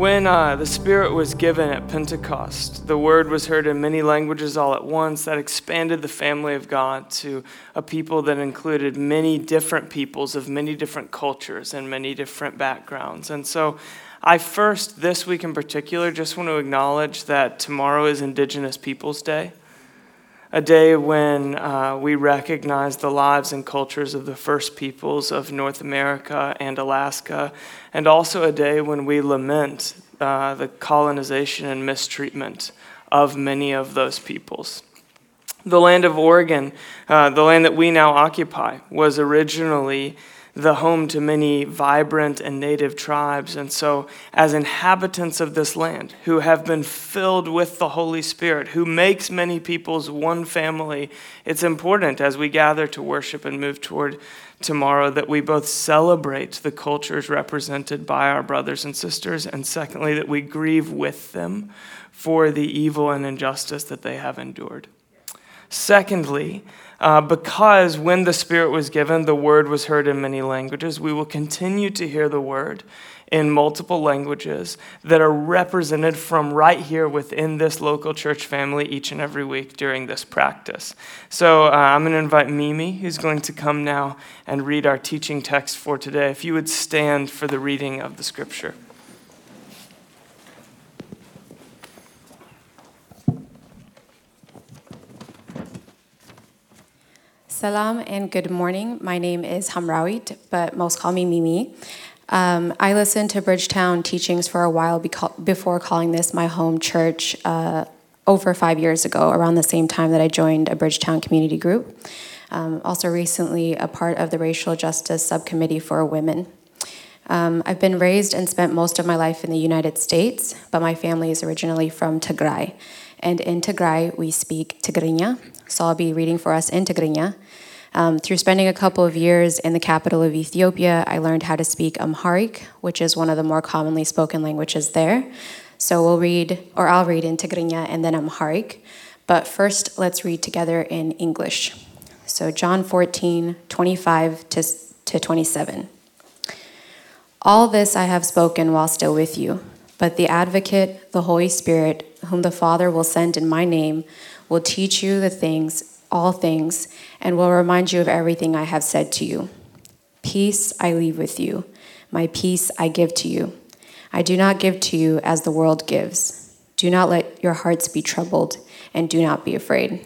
When the Spirit was given at Pentecost, the word was heard in many languages all at once. That expanded the family of God to a people that included many different peoples of many different cultures and many different backgrounds. And so I first, this week in particular, just want to acknowledge that tomorrow is Indigenous Peoples Day, a day when we recognize the lives and cultures of the first peoples of North America and Alaska, and also a day when we lament the colonization and mistreatment of many of those peoples. The land of Oregon, the land that we now occupy, was originally the home to many vibrant and native tribes. And so as inhabitants of this land who have been filled with the Holy Spirit, who makes many peoples one family, it's important as we gather to worship and move toward tomorrow that we both celebrate the cultures represented by our brothers and sisters, and secondly, that we grieve with them for the evil and injustice that they have endured. Secondly, because when the Spirit was given, the word was heard in many languages. We will continue to hear the word in multiple languages that are represented from right here within this local church family each and every week during this practice. So I'm going to invite Mimi, who's going to come now and read our teaching text for today. If you would stand for the reading of the scripture. Salam and good morning. My name is Hamrawit, but most call me Mimi. I listened to Bridgetown teachings for a while before calling this my home church over 5 years ago, around the same time that I joined a Bridgetown community group. Also recently a part of the Racial Justice Subcommittee for Women. I've been raised and spent most of my life in the United States, but my family is originally from Tigray. And in Tigray, we speak Tigrinya. So I'll be reading for us in Tigrinya. Through spending a couple of years in the capital of Ethiopia, I learned how to speak Amharic, which is one of the more commonly spoken languages there. So I'll read in Tigrinya and then Amharic. But first, let's read together in English. So John 14, 25 to 27. All this I have spoken while still with you, but the Advocate, the Holy Spirit, whom the Father will send in my name, will teach you all things, and will remind you of everything I have said to you. Peace I leave with you. My peace I give to you. I do not give to you as the world gives. Do not let your hearts be troubled, and do not be afraid.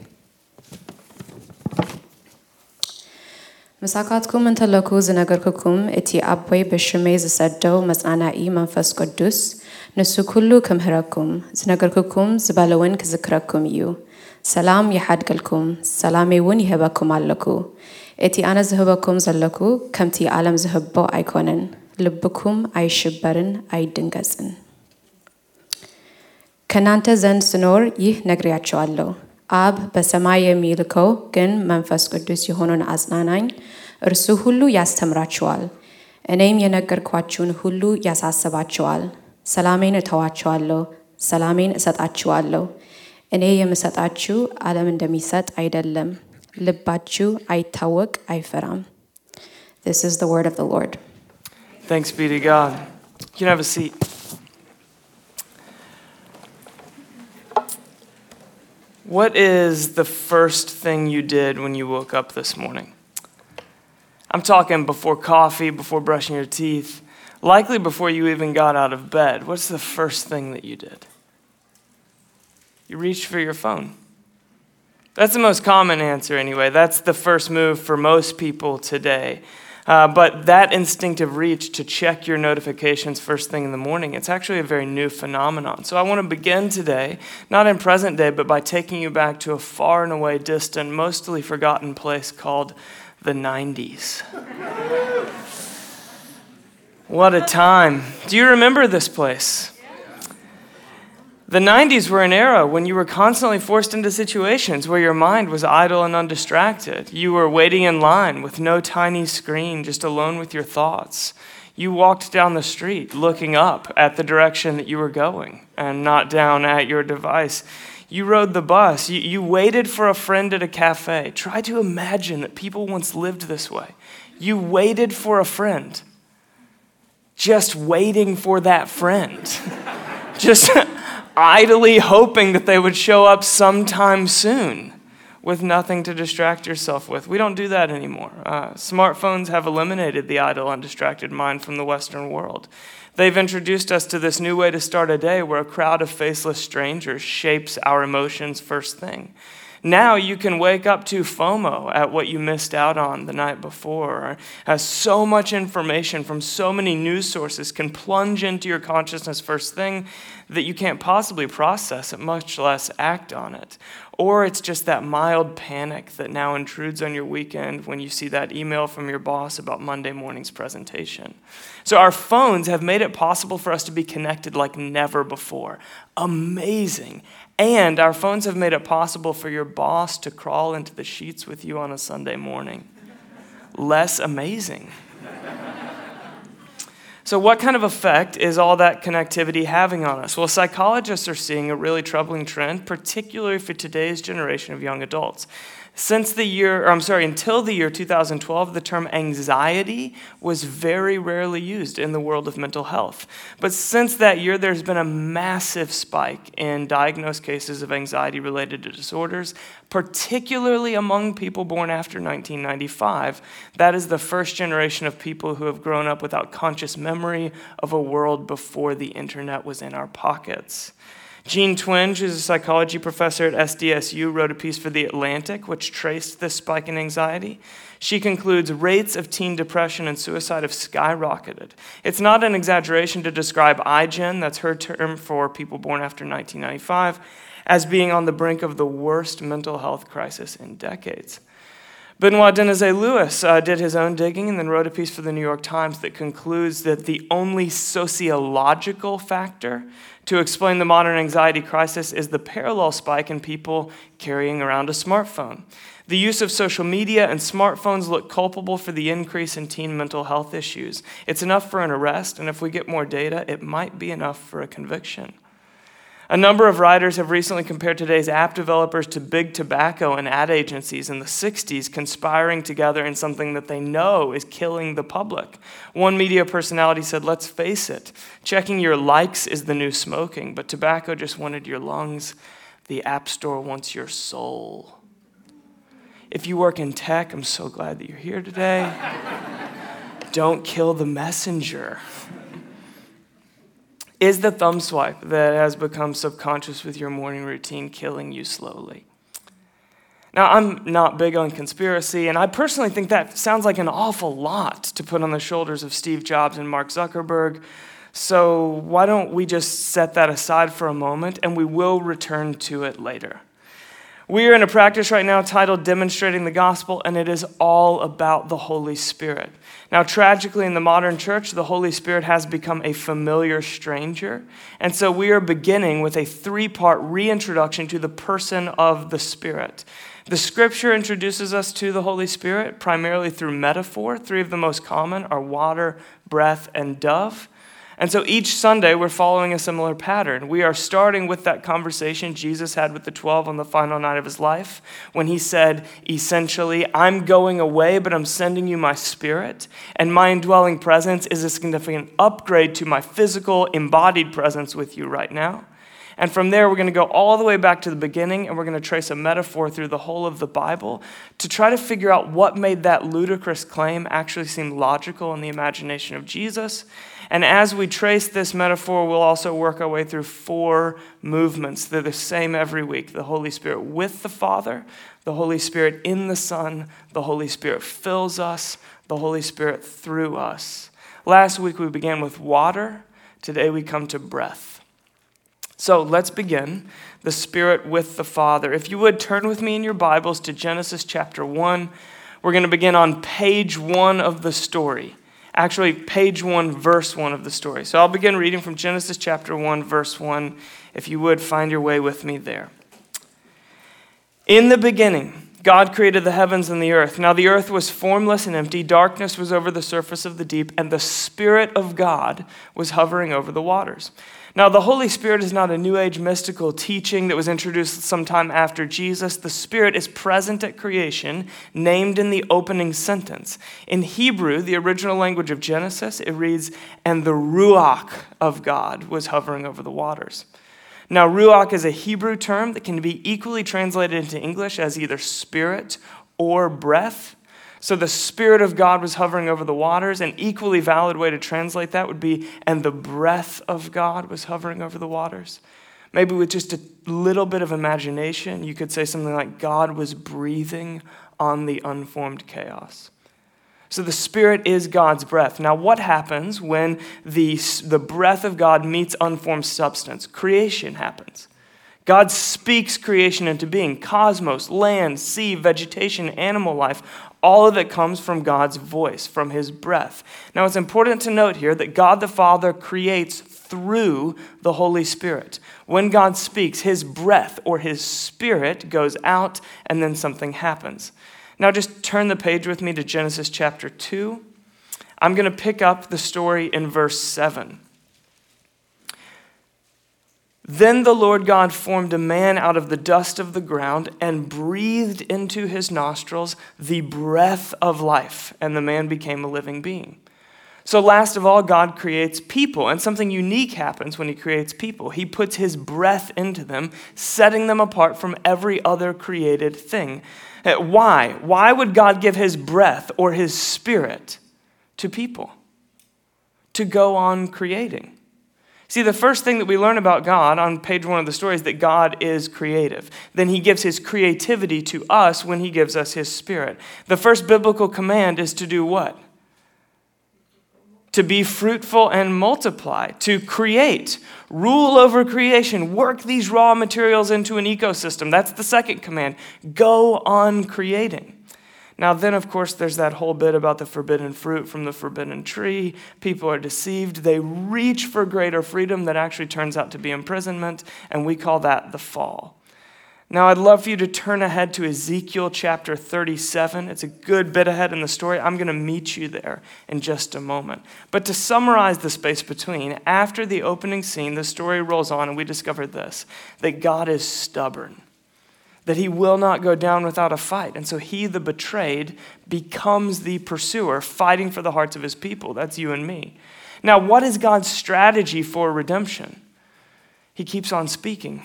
Mesakatkum entaloku zinagarkukum eti abwe beshemei zesaddo mas'anai manfas kodus nesukullu kamherakum zinagarkukum zbalawin kzikrakum you. Salam yahadkalkum, salami wuni hebakum allaku. Eti ana zahubakum zallaku, kamti alam zahubbo ikonen, lubbukum ay shibbarin ay dingazin. Kananta zen sonor yih negriachuallo. Ab basamaye milko, gin manfas kudus yuhonon asnanain, ursuhulu yastamrachual. Enem yenagar quachun hulu yasasabachual. Salamin etoachuallo, salamin satachuallo. Eneye misatachu alam endemiset aidellem libachu aitawak aiferam. This is the word of the Lord. Thanks be to God. You can have a seat. What is the first thing you did when you woke up this morning? I'm talking before coffee, before brushing your teeth, likely before you even got out of bed. What's the first thing that you did? You reached for your phone. That's the most common answer anyway. That's the first move for most people today. But that instinctive reach to check your notifications first thing in the morning, it's actually a very new phenomenon. So I want to begin today, not in present day, but by taking you back to a far and away distant, mostly forgotten place called the 90s. What a time. Do you remember this place? The 90s were an era when you were constantly forced into situations where your mind was idle and undistracted. You were waiting in line with no tiny screen, just alone with your thoughts. You walked down the street looking up at the direction that you were going and not down at your device. You rode the bus. You waited for a friend at a cafe. Try to imagine that people once lived this way. You waited for a friend. just waiting for that friend, just idly hoping that they would show up sometime soon with nothing to distract yourself with. We don't do that anymore. Smartphones have eliminated the idle, undistracted mind from the Western world. They've introduced us to this new way to start a day where a crowd of faceless strangers shapes our emotions first thing. Now you can wake up to FOMO at what you missed out on the night before, as so much information from so many news sources can plunge into your consciousness first thing that you can't possibly process it, much less act on it. Or it's just that mild panic that now intrudes on your weekend when you see that email from your boss about Monday morning's presentation. So our phones have made it possible for us to be connected like never before. Amazing. And our phones have made it possible for your boss to crawl into the sheets with you on a Sunday morning. Less amazing. So what kind of effect is all that connectivity having on us? Well, psychologists are seeing a really troubling trend, particularly for today's generation of young adults. Until the year 2012, the term anxiety was very rarely used in the world of mental health. But since that year, there's been a massive spike in diagnosed cases of anxiety-related disorders, particularly among people born after 1995. That is the first generation of people who have grown up without conscious memory of a world before the internet was in our pockets. Jean Twenge, who's a psychology professor at SDSU, wrote a piece for The Atlantic which traced this spike in anxiety. She concludes, rates of teen depression and suicide have skyrocketed. It's not an exaggeration to describe iGen, that's her term for people born after 1995, as being on the brink of the worst mental health crisis in decades. Benoit Denizet-Lewis did his own digging and then wrote a piece for the New York Times that concludes that the only sociological factor to explain the modern anxiety crisis is the parallel spike in people carrying around a smartphone. The use of social media and smartphones look culpable for the increase in teen mental health issues. It's enough for an arrest, and if we get more data, it might be enough for a conviction. A number of writers have recently compared today's app developers to big tobacco and ad agencies in the 60s conspiring together in something that they know is killing the public. One media personality said, let's face it, checking your likes is the new smoking, but tobacco just wanted your lungs. The app store wants your soul. If you work in tech, I'm so glad that you're here today. Don't kill the messenger. Is the thumb swipe that has become subconscious with your morning routine killing you slowly? Now, I'm not big on conspiracy, and I personally think that sounds like an awful lot to put on the shoulders of Steve Jobs and Mark Zuckerberg, so why don't we just set that aside for a moment, and we will return to it later. We are in a practice right now titled Demonstrating the Gospel, and it is all about the Holy Spirit. Now, tragically, in the modern church, the Holy Spirit has become a familiar stranger, and so we are beginning with a three-part reintroduction to the person of the Spirit. The Scripture introduces us to the Holy Spirit primarily through metaphor. Three of the most common are water, breath, and dove. And so each Sunday, we're following a similar pattern. We are starting with that conversation Jesus had with the 12 on the final night of his life when he said, essentially, I'm going away, but I'm sending you my Spirit, and my indwelling presence is a significant upgrade to my physical, embodied presence with you right now. And from there, we're going to go all the way back to the beginning, and we're going to trace a metaphor through the whole of the Bible to try to figure out what made that ludicrous claim actually seem logical in the imagination of Jesus. And as we trace this metaphor, we'll also work our way through four movements. They're the same every week. The Holy Spirit with the Father, the Holy Spirit in the Son, the Holy Spirit fills us, the Holy Spirit through us. Last week we began with water. Today we come to breath. So let's begin, the Spirit with the Father. If you would, turn with me in your Bibles to Genesis chapter 1. We're going to begin on page 1 of the story. Actually, page 1, verse 1 of the story. So I'll begin reading from Genesis chapter 1, verse 1. If you would, find your way with me there. In the beginning, God created the heavens and the earth. Now the earth was formless and empty. Darkness was over the surface of the deep, and the Spirit of God was hovering over the waters. Now the Holy Spirit is not a New Age mystical teaching that was introduced sometime after Jesus. The Spirit is present at creation, named in the opening sentence. In Hebrew, the original language of Genesis, it reads, "And the Ruach of God was hovering over the waters." Now, Ruach is a Hebrew term that can be equally translated into English as either spirit or breath. So the Spirit of God was hovering over the waters. An equally valid way to translate that would be, and the breath of God was hovering over the waters. Maybe with just a little bit of imagination, you could say something like, God was breathing on the unformed chaos. So the Spirit is God's breath. Now, what happens when the breath of God meets unformed substance? Creation happens. God speaks creation into being. Cosmos, land, sea, vegetation, animal life, all of it comes from God's voice, from his breath. Now, it's important to note here that God the Father creates through the Holy Spirit. When God speaks, his breath or his spirit goes out and then something happens. Now just turn the page with me to Genesis chapter 2. I'm going to pick up the story in verse 7. Then the Lord God formed a man out of the dust of the ground and breathed into his nostrils the breath of life, and the man became a living being. So last of all, God creates people, and something unique happens when he creates people. He puts his breath into them, setting them apart from every other created thing. Why? Why would God give his breath or his spirit to people to go on creating? See, the first thing that we learn about God on page 1 of the story is that God is creative. Then he gives his creativity to us when he gives us his spirit. The first biblical command is to do what? To be fruitful and multiply, to create, rule over creation, work these raw materials into an ecosystem. That's the second command. Go on creating. Now then, of course, there's that whole bit about the forbidden fruit from the forbidden tree. People are deceived. They reach for greater freedom that actually turns out to be imprisonment, and we call that the fall. Now, I'd love for you to turn ahead to Ezekiel chapter 37. It's a good bit ahead in the story. I'm going to meet you there in just a moment. But to summarize the space between, after the opening scene, the story rolls on, and we discover this, that God is stubborn, that he will not go down without a fight. And so he, the betrayed, becomes the pursuer, fighting for the hearts of his people. That's you and me. Now, what is God's strategy for redemption? He keeps on speaking.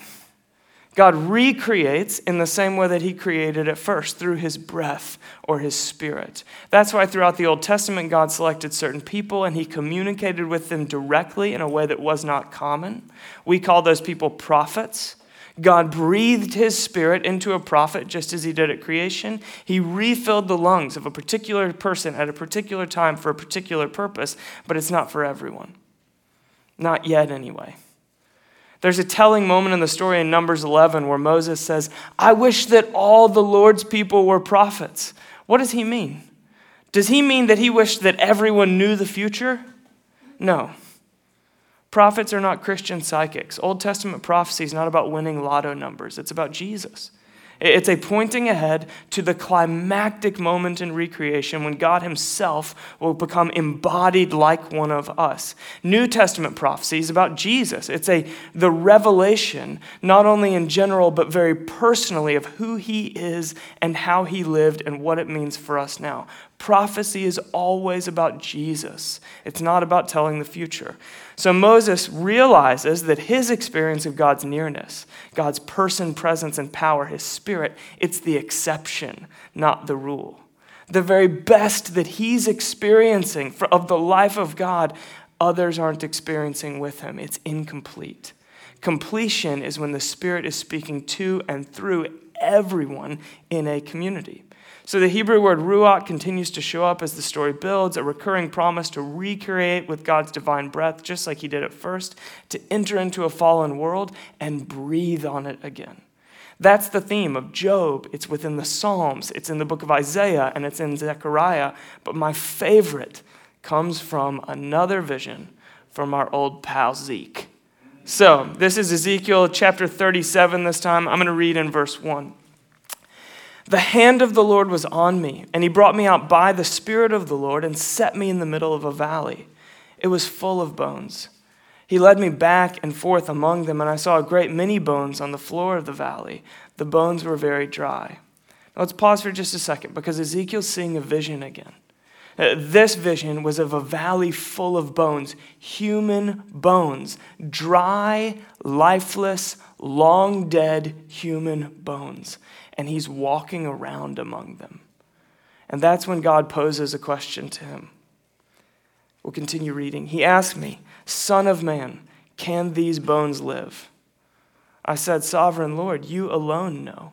God recreates in the same way that he created at first, through his breath or his spirit. That's why throughout the Old Testament, God selected certain people and he communicated with them directly in a way that was not common. We call those people prophets. God breathed his spirit into a prophet just as he did at creation. He refilled the lungs of a particular person at a particular time for a particular purpose, but it's not for everyone. Not yet, anyway. There's a telling moment in the story in Numbers 11 where Moses says, "I wish that all the Lord's people were prophets." What does he mean? Does he mean that he wished that everyone knew the future? No. Prophets are not Christian psychics. Old Testament prophecy is not about winning lotto numbers. It's about Jesus. It's a pointing ahead to the climactic moment in recreation when God himself will become embodied like one of us. New Testament prophecy is about Jesus. It's the revelation, not only in general, but very personally, of who he is and how he lived and what it means for us now. Prophecy is always about Jesus. It's not about telling the future. So Moses realizes that his experience of God's nearness, God's person, presence, and power, his spirit, it's the exception, not the rule. The very best that he's experiencing of the life of God, others aren't experiencing with him. It's incomplete. Completion is when the Spirit is speaking to and through everyone in a community. So the Hebrew word ruach continues to show up as the story builds, a recurring promise to recreate with God's divine breath, just like he did at first, to enter into a fallen world and breathe on it again. That's the theme of Job. It's within the Psalms, it's in the book of Isaiah, and it's in Zechariah. But my favorite comes from another vision from our old pal Zeke. So this is Ezekiel chapter 37 this time. I'm going to read in verse 1. The hand of the Lord was on me, and he brought me out by the Spirit of the Lord and set me in the middle of a valley. It was full of bones. He led me back and forth among them, and I saw a great many bones on the floor of the valley. The bones were very dry. Now let's pause for just a second, because Ezekiel's seeing a vision again. This vision was of a valley full of bones, human bones, dry, lifeless, long dead human bones. And he's walking around among them. And that's when God poses a question to him. We'll continue reading. He asked me, "Son of man, can these bones live?" I said, "Sovereign Lord, you alone know."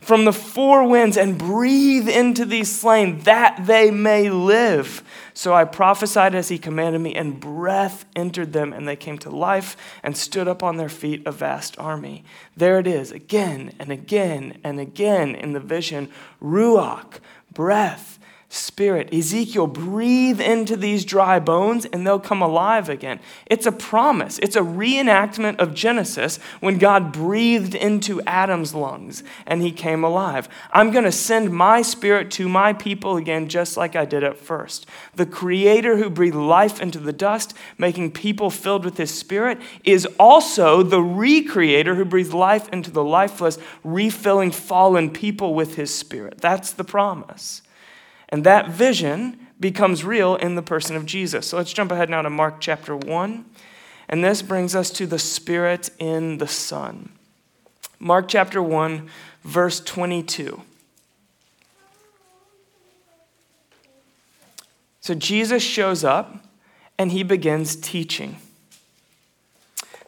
from the four winds and breathe into these slain that they may live." So I prophesied as he commanded me, and breath entered them, and they came to life and stood up on their feet, a vast army. There it is again and again and again in the vision. Ruach, breath, Spirit. Ezekiel, breathe into these dry bones and they'll come alive again. It's a promise. It's a reenactment of Genesis when God breathed into Adam's lungs and he came alive. I'm going to send my spirit to my people again, just like I did at first. The creator who breathed life into the dust, making people filled with his spirit, is also the recreator who breathed life into the lifeless, refilling fallen people with his spirit. That's the promise. And that vision becomes real in the person of Jesus. So let's jump ahead now to Mark chapter 1. And this brings us to the Spirit in the Son. Mark chapter 1, verse 22. So Jesus shows up and he begins teaching.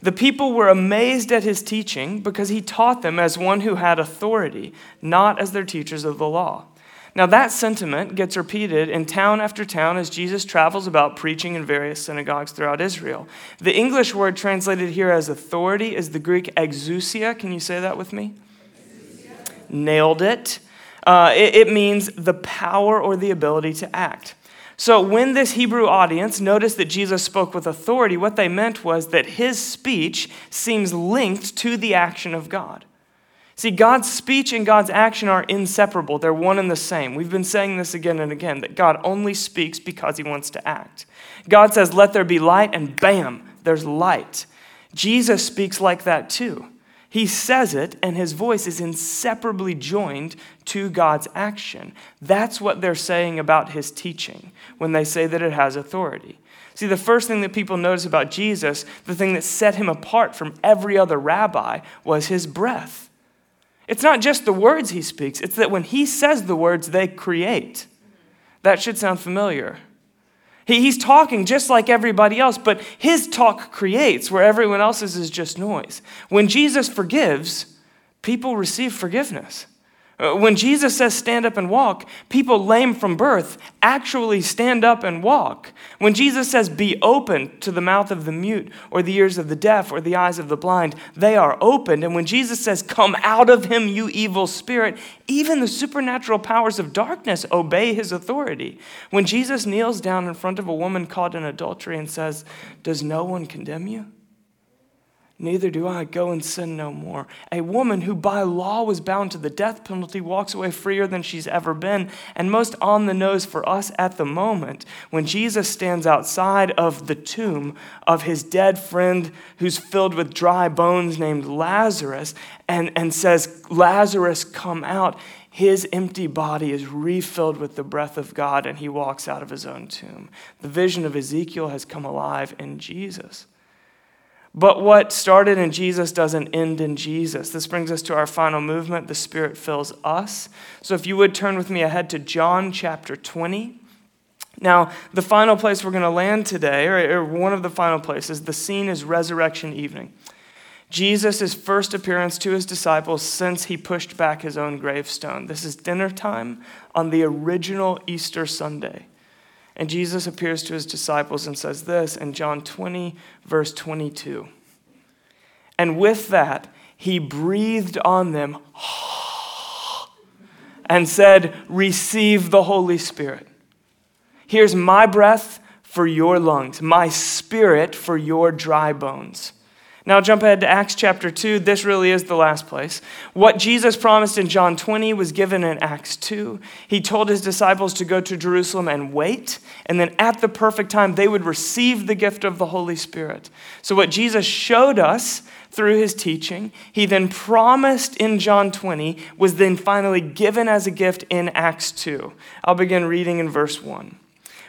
The people were amazed at his teaching because he taught them as one who had authority, not as their teachers of the law. Now that sentiment gets repeated in town after town as Jesus travels about preaching in various synagogues throughout Israel. The English word translated here as authority is the Greek exousia. Can you say that with me? Exousia. Nailed it. It means the power or the ability to act. So when this Hebrew audience noticed that Jesus spoke with authority, what they meant was that his speech seems linked to the action of God. See, God's speech and God's action are inseparable. They're one and the same. We've been saying this again and again, that God only speaks because he wants to act. God says, "Let there be light," and bam, there's light. Jesus speaks like that too. He says it, and his voice is inseparably joined to God's action. That's what they're saying about his teaching when they say that it has authority. See, the first thing that people notice about Jesus, the thing that set him apart from every other rabbi, was his breath. It's not just the words he speaks. It's that when he says the words, they create. That should sound familiar. He's talking just like everybody else, but his talk creates where everyone else's is just noise. When Jesus forgives, people receive forgiveness. When Jesus says, "Stand up and walk," people lame from birth actually stand up and walk. When Jesus says, "Be open to the mouth of the mute or the ears of the deaf or the eyes of the blind," they are opened. And when Jesus says, "Come out of him, you evil spirit," even the supernatural powers of darkness obey his authority. When Jesus kneels down in front of a woman caught in adultery and says, "Does no one condemn you? Neither do I. Go and sin no more." A woman who by law was bound to the death penalty walks away freer than she's ever been, and most on the nose for us at the moment when Jesus stands outside of the tomb of his dead friend who's filled with dry bones named Lazarus and says, "Lazarus, come out." His empty body is refilled with the breath of God and he walks out of his own tomb. The vision of Ezekiel has come alive in Jesus. But what started in Jesus doesn't end in Jesus. This brings us to our final movement, the Spirit fills us. So if you would turn with me ahead to John chapter 20. Now, the final place we're going to land today, or one of the final places, the scene is resurrection evening. Jesus' first appearance to his disciples since he pushed back his own gravestone. This is dinner time on the original Easter Sunday. And Jesus appears to his disciples and says this in John 20, verse 22. And with that, he breathed on them and said, "Receive the Holy Spirit. Here's my breath for your lungs, my spirit for your dry bones." Now jump ahead to Acts chapter 2. This really is the last place. What Jesus promised in John 20 was given in Acts 2. He told his disciples to go to Jerusalem and wait, and then at the perfect time, they would receive the gift of the Holy Spirit. So what Jesus showed us through his teaching, he then promised in John 20, was then finally given as a gift in Acts 2. I'll begin reading in verse 1.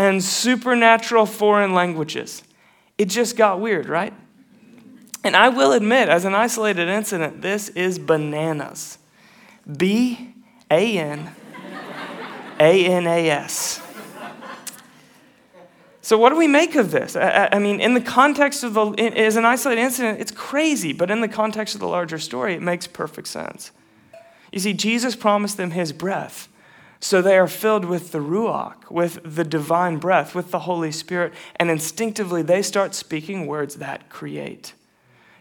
and supernatural foreign languages. It just got weird, right? And I will admit, as an isolated incident, this is bananas. B-A-N-A-N-A-S. So what do we make of this? I mean, in the context of as an isolated incident, it's crazy, but in the context of the larger story, it makes perfect sense. You see, Jesus promised them his breath, so they are filled with the Ruach, with the divine breath, with the Holy Spirit, and instinctively they start speaking words that create.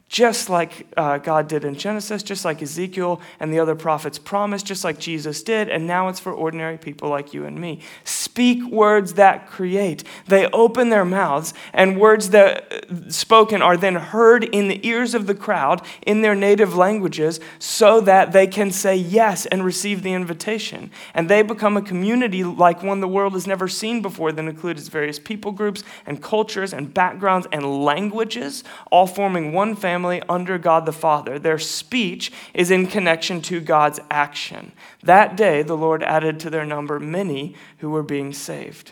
Just like God did in Genesis, just like Ezekiel and the other prophets promised, just like Jesus did, and now it's for ordinary people like you and me. Speak words that create. They open their mouths, and words that spoken are then heard in the ears of the crowd in their native languages so that they can say yes and receive the invitation. And they become a community like one the world has never seen before that includes various people groups and cultures and backgrounds and languages, all forming one family under God the Father. Their speech is in connection to God's action. That day, the Lord added to their number many who were being saved.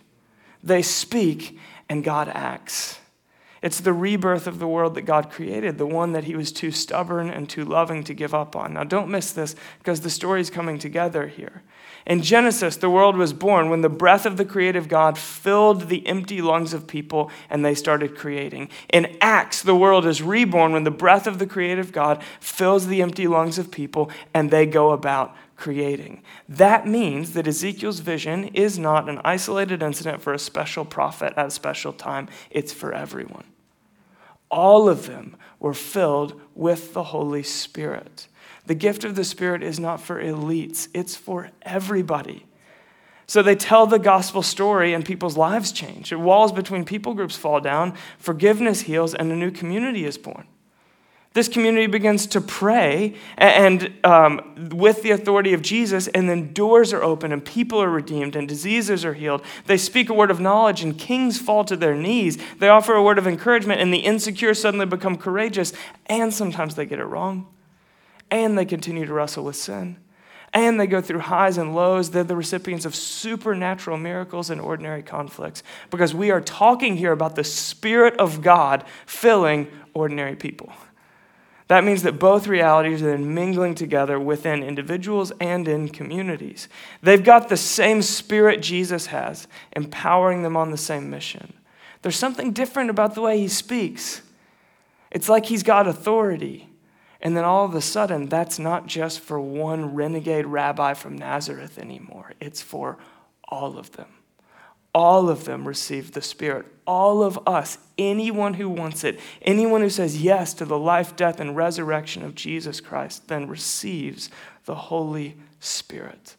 They speak and God acts. It's the rebirth of the world that God created, the one that he was too stubborn and too loving to give up on. Now, don't miss this because the story's coming together here. In Genesis, the world was born when the breath of the creative God filled the empty lungs of people and they started creating. In Acts, the world is reborn when the breath of the creative God fills the empty lungs of people and they go about creating. That means that Ezekiel's vision is not an isolated incident for a special prophet at a special time. It's for everyone. All of them were filled with the Holy Spirit. The gift of the Spirit is not for elites, it's for everybody. So they tell the gospel story and people's lives change. Walls between people groups fall down, forgiveness heals, and a new community is born. This community begins to pray and with the authority of Jesus, and then doors are open and people are redeemed and diseases are healed. They speak a word of knowledge and kings fall to their knees. They offer a word of encouragement and the insecure suddenly become courageous, and sometimes they get it wrong. And they continue to wrestle with sin. And they go through highs and lows. They're the recipients of supernatural miracles and ordinary conflicts. Because we are talking here about the Spirit of God filling ordinary people. That means that both realities are then mingling together within individuals and in communities. They've got the same Spirit Jesus has, empowering them on the same mission. There's something different about the way he speaks. It's like he's got authority. And then all of a sudden, that's not just for one renegade rabbi from Nazareth anymore. It's for all of them. All of them received the Spirit. All of us, anyone who wants it, anyone who says yes to the life, death, and resurrection of Jesus Christ, then receives the Holy Spirit.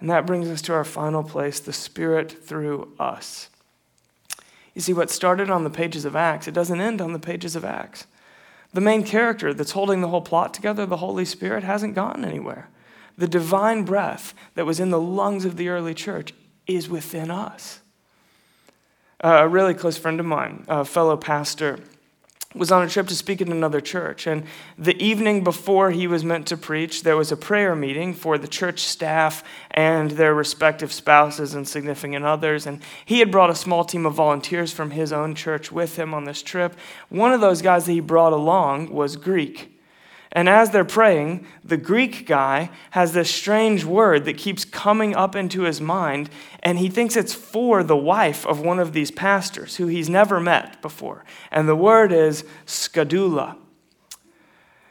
And that brings us to our final place, the Spirit through us. You see, what started on the pages of Acts, it doesn't end on the pages of Acts. The main character that's holding the whole plot together, the Holy Spirit, hasn't gone anywhere. The divine breath that was in the lungs of the early church is within us. A really close friend of mine, a fellow pastor, was on a trip to speak at another church. And the evening before he was meant to preach, there was a prayer meeting for the church staff and their respective spouses and significant others. And he had brought a small team of volunteers from his own church with him on this trip. One of those guys that he brought along was Greek. And as they're praying, the Greek guy has this strange word that keeps coming up into his mind, and he thinks it's for the wife of one of these pastors who he's never met before. And the word is skadula.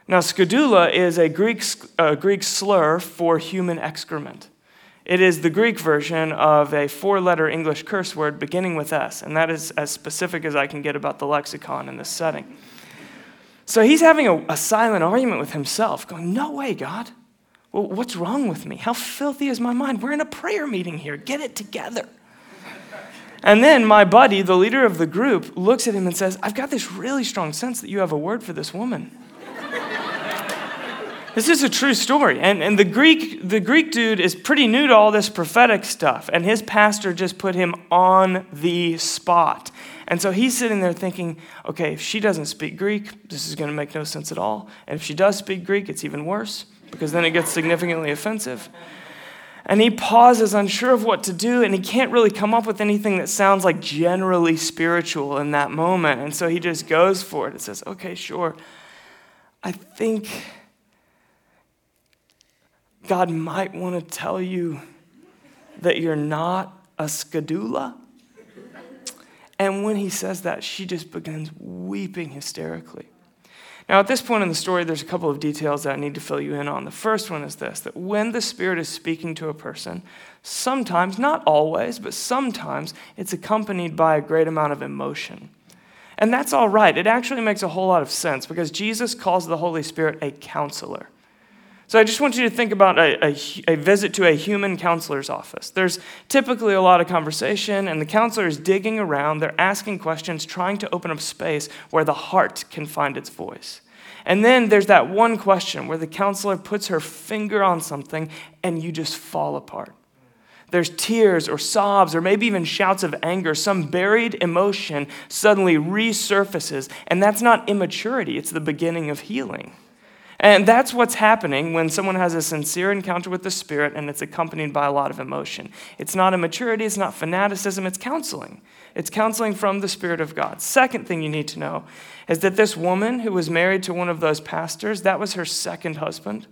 Now, skadula is a Greek slur for human excrement. It is the Greek version of a four-letter English curse word beginning with S, and that is as specific as I can get about the lexicon in this setting. So he's having a silent argument with himself, going, no way, God. Well, what's wrong with me? How filthy is my mind? We're in a prayer meeting here. Get it together. And then my buddy, the leader of the group, looks at him and says, I've got this really strong sense that you have a word for this woman. This is a true story. And the Greek dude is pretty new to all this prophetic stuff, and his pastor just put him on the spot. And so he's sitting there thinking, okay, if she doesn't speak Greek, this is going to make no sense at all. And if she does speak Greek, it's even worse, because then it gets significantly offensive. And he pauses, unsure of what to do, and he can't really come up with anything that sounds like generally spiritual in that moment. And so he just goes for it. It says, okay, sure. I think God might want to tell you that you're not a skadula. And when he says that, she just begins weeping hysterically. Now, at this point in the story, there's a couple of details that I need to fill you in on. The first one is this, that when the Spirit is speaking to a person, sometimes, not always, but sometimes it's accompanied by a great amount of emotion. And that's all right. It actually makes a whole lot of sense because Jesus calls the Holy Spirit a counselor. So I just want you to think about a visit to a human counselor's office. There's typically a lot of conversation, and the counselor is digging around. They're asking questions, trying to open up space where the heart can find its voice. And then there's that one question where the counselor puts her finger on something, and you just fall apart. There's tears or sobs or maybe even shouts of anger. Some buried emotion suddenly resurfaces, and that's not immaturity. It's the beginning of healing. And that's what's happening when someone has a sincere encounter with the Spirit and it's accompanied by a lot of emotion. It's not immaturity, it's not fanaticism, it's counseling. It's counseling from the Spirit of God. Second thing you need to know is that this woman who was married to one of those pastors, that was her second husband.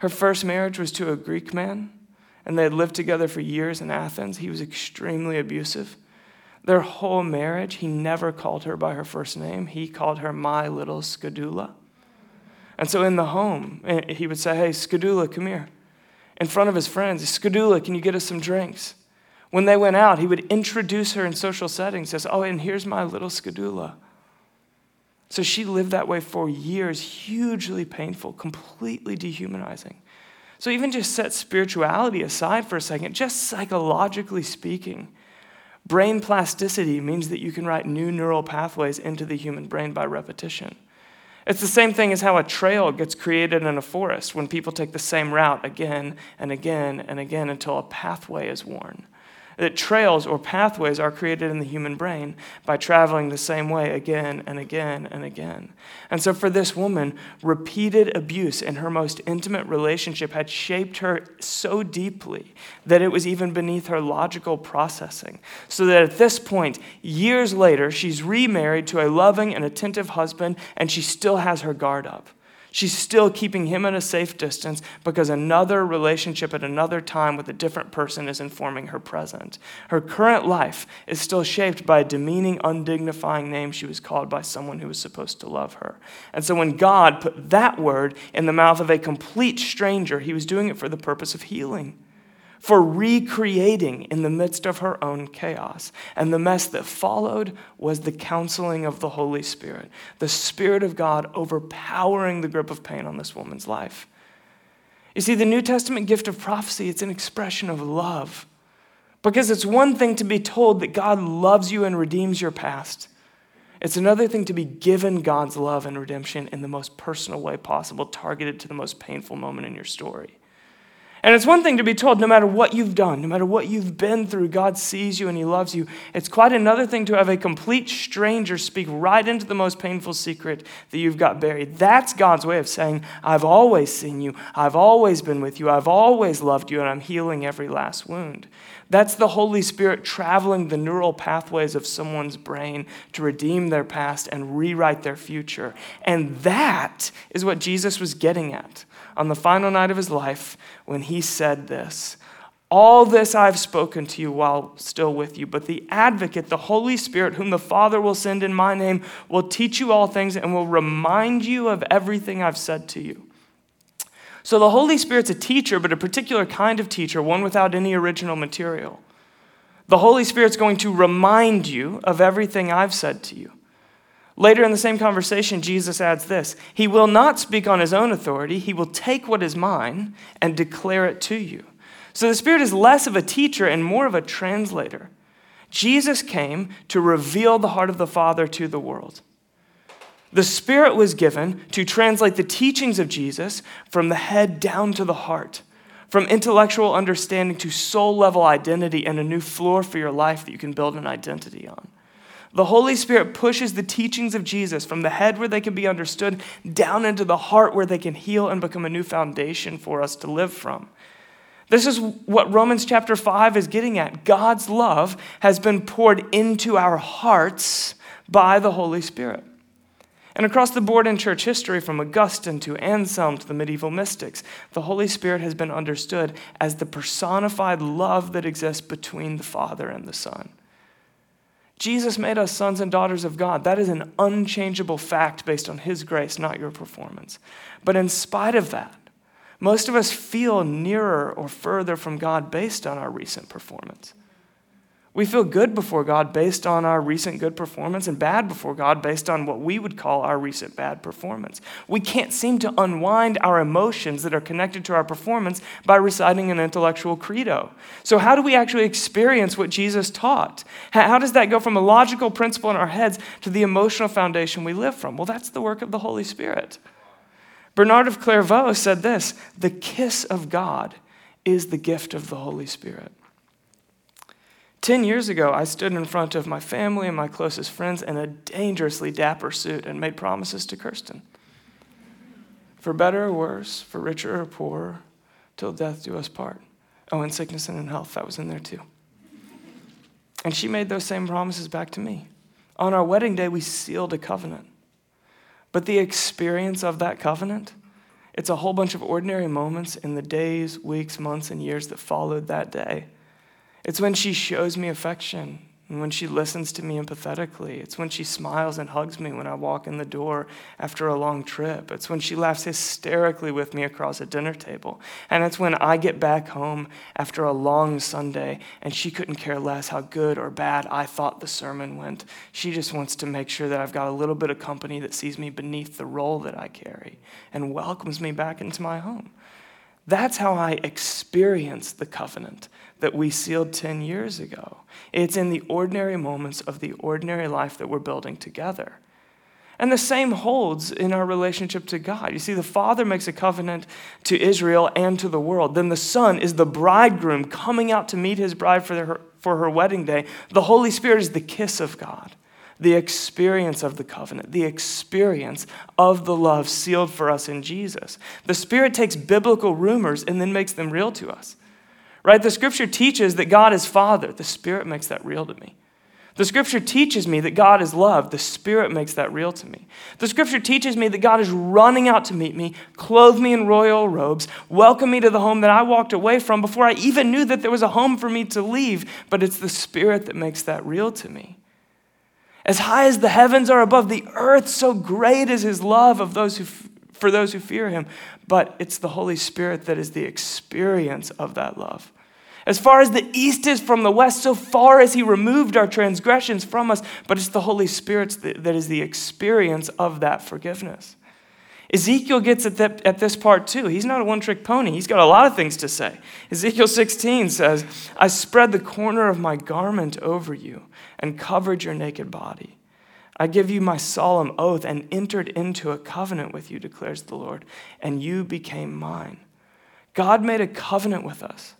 Her first marriage was to a Greek man, and they had lived together for years in Athens. He was extremely abusive. Their whole marriage, he never called her by her first name. He called her my little skadula. And so in the home, he would say, hey, skadula, come here. In front of his friends, skadula, can you get us some drinks? When they went out, he would introduce her in social settings, says, oh, and here's my little skadula. So she lived that way for years, hugely painful, completely dehumanizing. So even just set spirituality aside for a second, just psychologically speaking, brain plasticity means that you can write new neural pathways into the human brain by repetition. It's the same thing as how a trail gets created in a forest when people take the same route again and again and again until a pathway is worn. That trails or pathways are created in the human brain by traveling the same way again and again and again. And so for this woman, repeated abuse in her most intimate relationship had shaped her so deeply that it was even beneath her logical processing. So that at this point, years later, she's remarried to a loving and attentive husband, and she still has her guard up. She's still keeping him at a safe distance because another relationship at another time with a different person is informing her present. Her current life is still shaped by a demeaning, undignifying name she was called by someone who was supposed to love her. And so when God put that word in the mouth of a complete stranger, he was doing it for the purpose of healing, for recreating in the midst of her own chaos. And the mess that followed was the counseling of the Holy Spirit, the Spirit of God overpowering the grip of pain on this woman's life. You see, the New Testament gift of prophecy, it's an expression of love, because it's one thing to be told that God loves you and redeems your past. It's another thing to be given God's love and redemption in the most personal way possible, targeted to the most painful moment in your story. And it's one thing to be told, no matter what you've done, no matter what you've been through, God sees you and he loves you. It's quite another thing to have a complete stranger speak right into the most painful secret that you've got buried. That's God's way of saying, I've always seen you, I've always been with you, I've always loved you, and I'm healing every last wound. That's the Holy Spirit traveling the neural pathways of someone's brain to redeem their past and rewrite their future. And that is what Jesus was getting at on the final night of his life when he said this: all this I've spoken to you while still with you, but the advocate, the Holy Spirit, whom the Father will send in my name, will teach you all things and will remind you of everything I've said to you. So the Holy Spirit's a teacher, but a particular kind of teacher, one without any original material. The Holy Spirit's going to remind you of everything I've said to you. Later in the same conversation, Jesus adds this: he will not speak on his own authority. He will take what is mine and declare it to you. So the Spirit is less of a teacher and more of a translator. Jesus came to reveal the heart of the Father to the world. The Spirit was given to translate the teachings of Jesus from the head down to the heart, from intellectual understanding to soul-level identity and a new floor for your life that you can build an identity on. The Holy Spirit pushes the teachings of Jesus from the head where they can be understood down into the heart where they can heal and become a new foundation for us to live from. This is what Romans chapter 5 is getting at. God's love has been poured into our hearts by the Holy Spirit. And across the board in church history, from Augustine to Anselm to the medieval mystics, the Holy Spirit has been understood as the personified love that exists between the Father and the Son. Jesus made us sons and daughters of God. That is an unchangeable fact based on his grace, not your performance. But in spite of that, most of us feel nearer or further from God based on our recent performance. We feel good before God based on our recent good performance and bad before God based on what we would call our recent bad performance. We can't seem to unwind our emotions that are connected to our performance by reciting an intellectual credo. So how do we actually experience what Jesus taught? How does that go from a logical principle in our heads to the emotional foundation we live from? Well, that's the work of the Holy Spirit. Bernard of Clairvaux said this: the kiss of God is the gift of the Holy Spirit. 10 years ago, I stood in front of my family and my closest friends in a dangerously dapper suit and made promises to Kirsten. For better or worse, for richer or poorer, till death do us part. Oh, in sickness and in health, that was in there too. And she made those same promises back to me. On our wedding day, we sealed a covenant. But the experience of that covenant, it's a whole bunch of ordinary moments in the days, weeks, months, and years that followed that day. It's when she shows me affection and when she listens to me empathetically. It's when she smiles and hugs me when I walk in the door after a long trip. It's when she laughs hysterically with me across a dinner table. And it's when I get back home after a long Sunday and she couldn't care less how good or bad I thought the sermon went. She just wants to make sure that I've got a little bit of company that sees me beneath the role that I carry and welcomes me back into my home. That's how I experience the covenant that we sealed 10 years ago. It's in the ordinary moments of the ordinary life that we're building together. And the same holds in our relationship to God. You see, the Father makes a covenant to Israel and to the world. Then the Son is the bridegroom coming out to meet his bride for her wedding day. The Holy Spirit is the kiss of God, the experience of the covenant, the experience of the love sealed for us in Jesus. The Spirit takes biblical rumors and then makes them real to us, right? The Scripture teaches that God is Father. The Spirit makes that real to me. The Scripture teaches me that God is love. The Spirit makes that real to me. The Scripture teaches me that God is running out to meet me, clothe me in royal robes, welcome me to the home that I walked away from before I even knew that there was a home for me to leave, but it's the Spirit that makes that real to me. As high as the heavens are above the earth, so great is his love of those for those who fear him. But it's the Holy Spirit that is the experience of that love. As far as the east is from the west, so far as he removed our transgressions from us, but it's the Holy Spirit that is the experience of that forgiveness. Ezekiel gets at this part too. He's not a one-trick pony. He's got a lot of things to say. Ezekiel 16 says, I spread the corner of my garment over you and covered your naked body. I give you my solemn oath and entered into a covenant with you, declares the Lord, and you became mine. God made a covenant with us.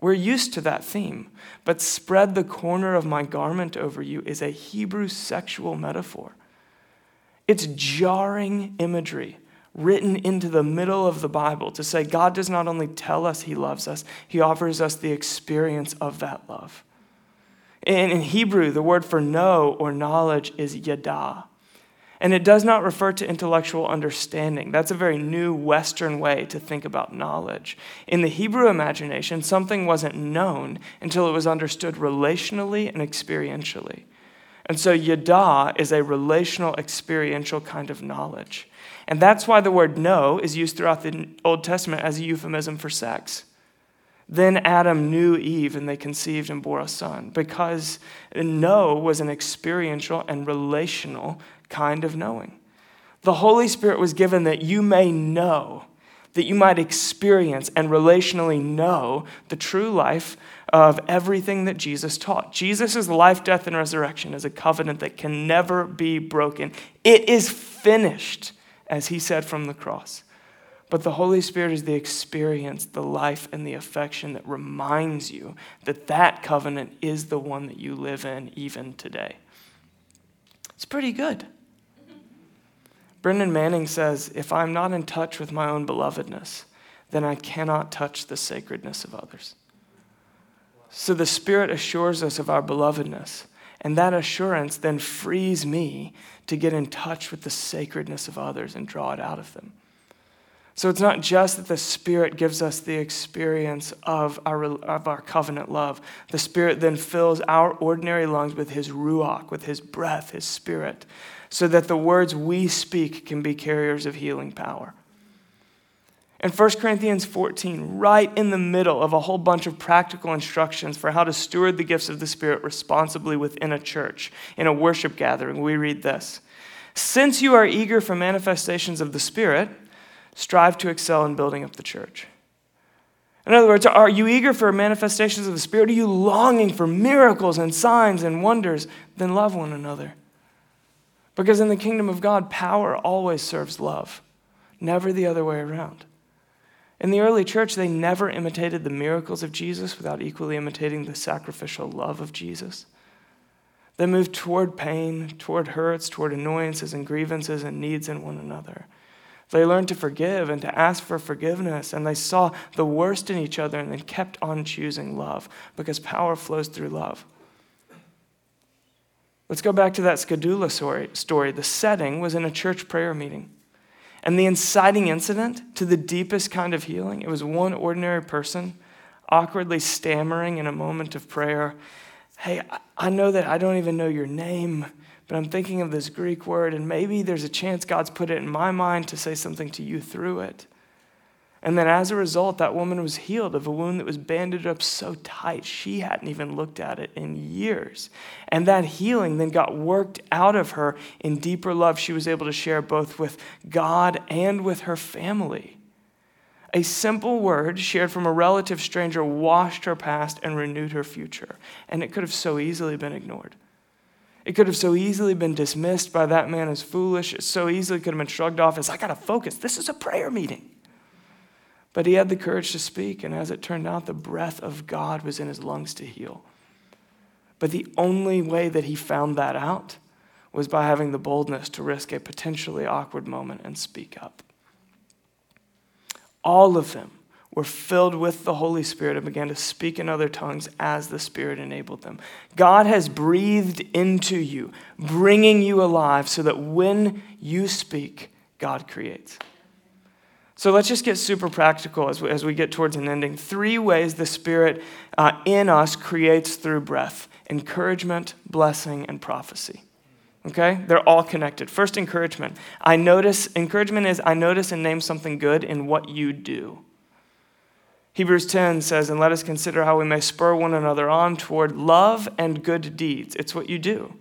We're used to that theme, but spread the corner of my garment over you is a Hebrew sexual metaphor. It's jarring imagery written into the middle of the Bible to say God does not only tell us he loves us, he offers us the experience of that love. In Hebrew, the word for know or knowledge is yada, and it does not refer to intellectual understanding. That's a very new Western way to think about knowledge. In the Hebrew imagination, something wasn't known until it was understood relationally and experientially. And so yada is a relational, experiential kind of knowledge. And that's why the word know is used throughout the Old Testament as a euphemism for sex. Then Adam knew Eve, and they conceived and bore a son, because know was an experiential and relational kind of knowing. The Holy Spirit was given that you may know, that you might experience and relationally know the true life of everything that Jesus taught. Jesus' life, death, and resurrection is a covenant that can never be broken. It is finished, as he said from the cross. But the Holy Spirit is the experience, the life, and the affection that reminds you that that covenant is the one that you live in even today. It's pretty good. Brendan Manning says, if I'm not in touch with my own belovedness, then I cannot touch the sacredness of others. So the Spirit assures us of our belovedness, and that assurance then frees me to get in touch with the sacredness of others and draw it out of them. So it's not just that the Spirit gives us the experience of our covenant love. The Spirit then fills our ordinary lungs with his Ruach, with his breath, his Spirit, so that the words we speak can be carriers of healing power. In 1 Corinthians 14, right in the middle of a whole bunch of practical instructions for how to steward the gifts of the Spirit responsibly within a church, in a worship gathering, we read this. Since you are eager for manifestations of the Spirit, strive to excel in building up the church. In other words, are you eager for manifestations of the Spirit? Are you longing for miracles and signs and wonders? Then love one another. Because in the kingdom of God, power always serves love, never the other way around. In the early church, they never imitated the miracles of Jesus without equally imitating the sacrificial love of Jesus. They moved toward pain, toward hurts, toward annoyances and grievances and needs in one another. They learned to forgive and to ask for forgiveness, and they saw the worst in each other and then kept on choosing love because power flows through love. Let's go back to that skadula story. The setting was in a church prayer meeting, and the inciting incident to the deepest kind of healing, it was one ordinary person awkwardly stammering in a moment of prayer, hey, I know that I don't even know your name, but I'm thinking of this Greek word, and maybe there's a chance God's put it in my mind to say something to you through it. And then as a result, that woman was healed of a wound that was bandaged up so tight she hadn't even looked at it in years. And that healing then got worked out of her in deeper love she was able to share both with God and with her family. A simple word shared from a relative stranger washed her past and renewed her future. And it could have so easily been ignored. It could have so easily been dismissed by that man as foolish. It so easily could have been shrugged off as, I got to focus. This is a prayer meeting. But he had the courage to speak, and as it turned out, the breath of God was in his lungs to heal. But the only way that he found that out was by having the boldness to risk a potentially awkward moment and speak up. All of them were filled with the Holy Spirit and began to speak in other tongues as the Spirit enabled them. God has breathed into you, bringing you alive so that when you speak, God creates. So let's just get super practical as we get towards an ending. 3 ways the Spirit in us creates through breath: encouragement, blessing, and prophecy. Okay? They're all connected. First, encouragement. Encouragement is I notice and name something good in what you do. Hebrews 10 says, and let us consider how we may spur one another on toward love and good deeds. It's what you do.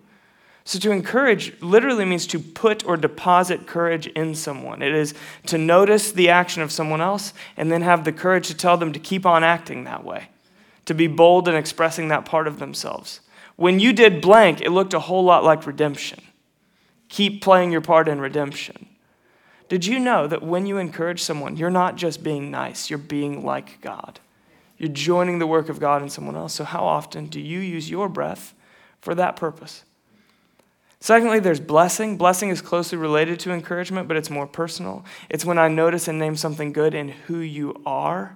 So to encourage literally means to put or deposit courage in someone. It is to notice the action of someone else and then have the courage to tell them to keep on acting that way, to be bold in expressing that part of themselves. When you did blank, it looked a whole lot like redemption. Keep playing your part in redemption. Did you know that when you encourage someone, you're not just being nice, you're being like God. You're joining the work of God in someone else. So how often do you use your breath for that purpose? Secondly, there's blessing. Blessing is closely related to encouragement, but it's more personal. It's when I notice and name something good in who you are.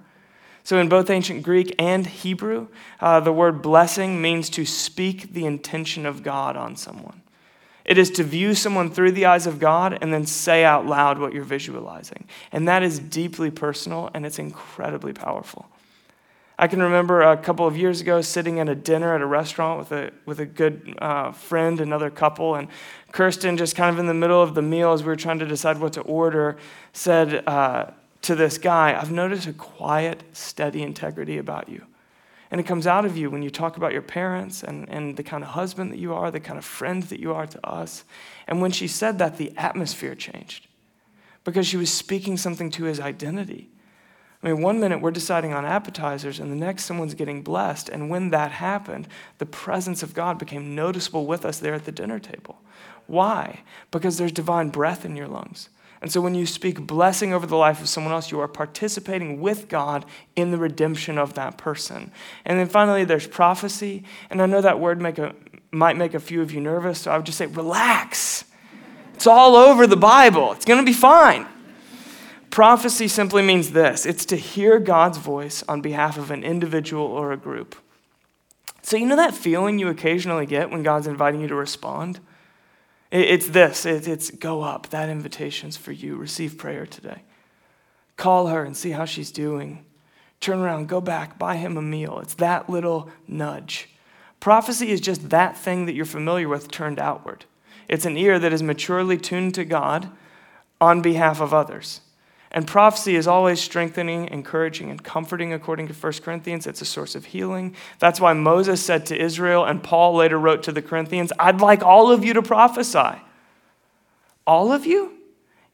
So in both ancient Greek and Hebrew, the word blessing means to speak the intention of God on someone. It is to view someone through the eyes of God and then say out loud what you're visualizing. And that is deeply personal, and it's incredibly powerful. I can remember a couple of years ago sitting at a dinner at a restaurant with a good friend, another couple, and Kirsten, just kind of in the middle of the meal as we were trying to decide what to order, said to this guy, "I've noticed a quiet, steady integrity about you. And it comes out of you when you talk about your parents and the kind of husband that you are, the kind of friend that you are to us." And when she said that, the atmosphere changed because she was speaking something to his identity. I mean, one minute we're deciding on appetizers, and the next someone's getting blessed. And when that happened, the presence of God became noticeable with us there at the dinner table. Why? Because there's divine breath in your lungs. And so when you speak blessing over the life of someone else, you are participating with God in the redemption of that person. And then finally, there's prophecy. And I know that word might make a few of you nervous, so I would just say, relax. It's all over the Bible. It's going to be fine. Prophecy simply means this. It's to hear God's voice on behalf of an individual or a group. So you know that feeling you occasionally get when God's inviting you to respond? It's this. It's go up. That invitation's for you. Receive prayer today. Call her and see how she's doing. Turn around. Go back. Buy him a meal. It's that little nudge. Prophecy is just that thing that you're familiar with turned outward. It's an ear that is maturely tuned to God on behalf of others. And prophecy is always strengthening, encouraging, and comforting, according to 1 Corinthians. It's a source of healing. That's why Moses said to Israel, and Paul later wrote to the Corinthians, "I'd like all of you to prophesy." All of you?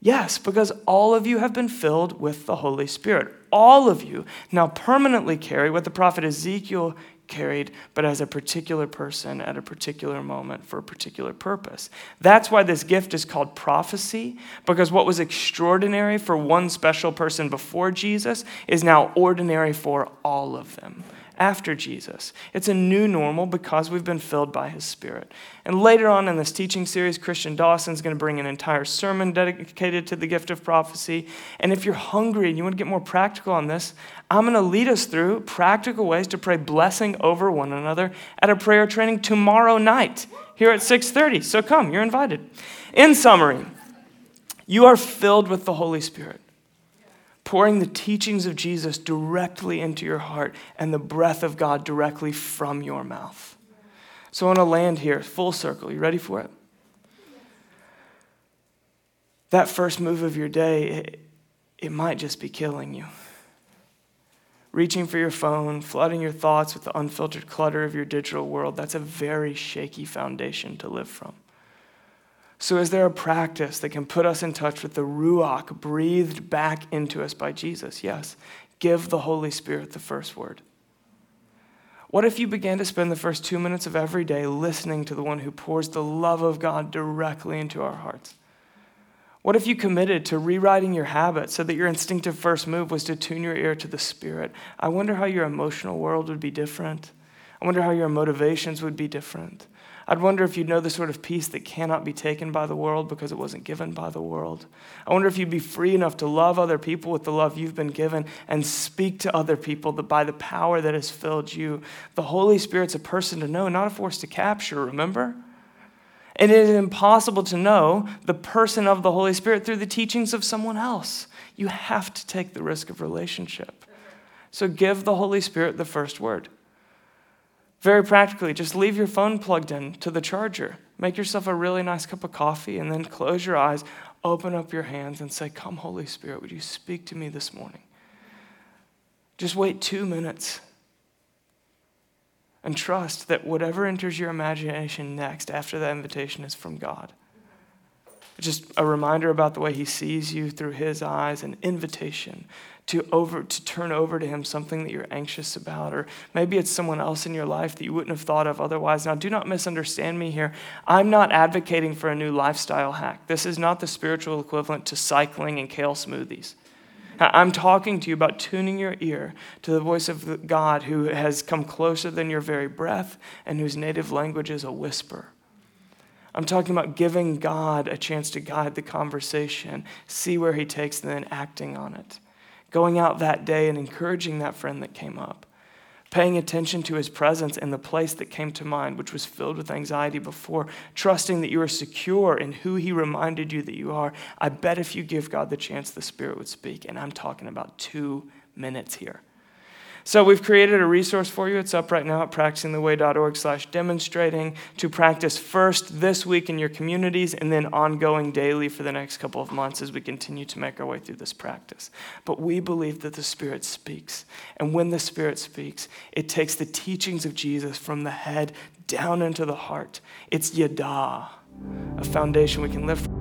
Yes, because all of you have been filled with the Holy Spirit. All of you now permanently carry what the prophet Ezekiel carried, but as a particular person at a particular moment for a particular purpose. That's why this gift is called prophecy, because what was extraordinary for one special person before Jesus is now ordinary for all of them after Jesus. It's a new normal because we've been filled by his Spirit. And later on in this teaching series, Christian Dawson's going to bring an entire sermon dedicated to the gift of prophecy. And if you're hungry and you want to get more practical on this, I'm going to lead us through practical ways to pray blessing over one another at a prayer training tomorrow night here at 6:30. So come, you're invited. In summary, you are filled with the Holy Spirit, pouring the teachings of Jesus directly into your heart and the breath of God directly from your mouth. So I want to land here, full circle. You ready for it? That first move of your day, it might just be killing you. Reaching for your phone, flooding your thoughts with the unfiltered clutter of your digital world, that's a very shaky foundation to live from. So is there a practice that can put us in touch with the Ruach breathed back into us by Jesus? Yes. Give the Holy Spirit the first word. What if you began to spend the first 2 minutes of every day listening to the one who pours the love of God directly into our hearts? What if you committed to rewriting your habits so that your instinctive first move was to tune your ear to the Spirit? I wonder how your emotional world would be different. I wonder how your motivations would be different. I'd wonder if you'd know the sort of peace that cannot be taken by the world because it wasn't given by the world. I wonder if you'd be free enough to love other people with the love you've been given and speak to other people that by the power that has filled you. The Holy Spirit's a person to know, not a force to capture, remember? And it is impossible to know the person of the Holy Spirit through the teachings of someone else. You have to take the risk of relationship. So give the Holy Spirit the first word. Very practically, just leave your phone plugged in to the charger. Make yourself a really nice cup of coffee and then close your eyes, open up your hands and say, "Come, Holy Spirit, would you speak to me this morning?" Just wait 2 minutes and trust that whatever enters your imagination next after that invitation is from God. just a reminder about the way he sees you through his eyes, an invitation to turn over to him something that you're anxious about, or maybe it's someone else in your life that you wouldn't have thought of otherwise. Now, do not misunderstand me here. I'm not advocating for a new lifestyle hack. This is not the spiritual equivalent to cycling and kale smoothies. I'm talking to you about tuning your ear to the voice of God who has come closer than your very breath and whose native language is a whisper. I'm talking about giving God a chance to guide the conversation, see where he takes and then acting on it. Going out that day and encouraging that friend that came up. Paying attention to his presence in the place that came to mind, which was filled with anxiety before. Trusting that you are secure in who he reminded you that you are. I bet if you give God the chance, the Spirit would speak. And I'm talking about 2 minutes here. So we've created a resource for you. It's up right now at practicingtheway.org/demonstrating to practice first this week in your communities and then ongoing daily for the next couple of months as we continue to make our way through this practice. But we believe that the Spirit speaks. And when the Spirit speaks, it takes the teachings of Jesus from the head down into the heart. It's yada, a foundation we can live from.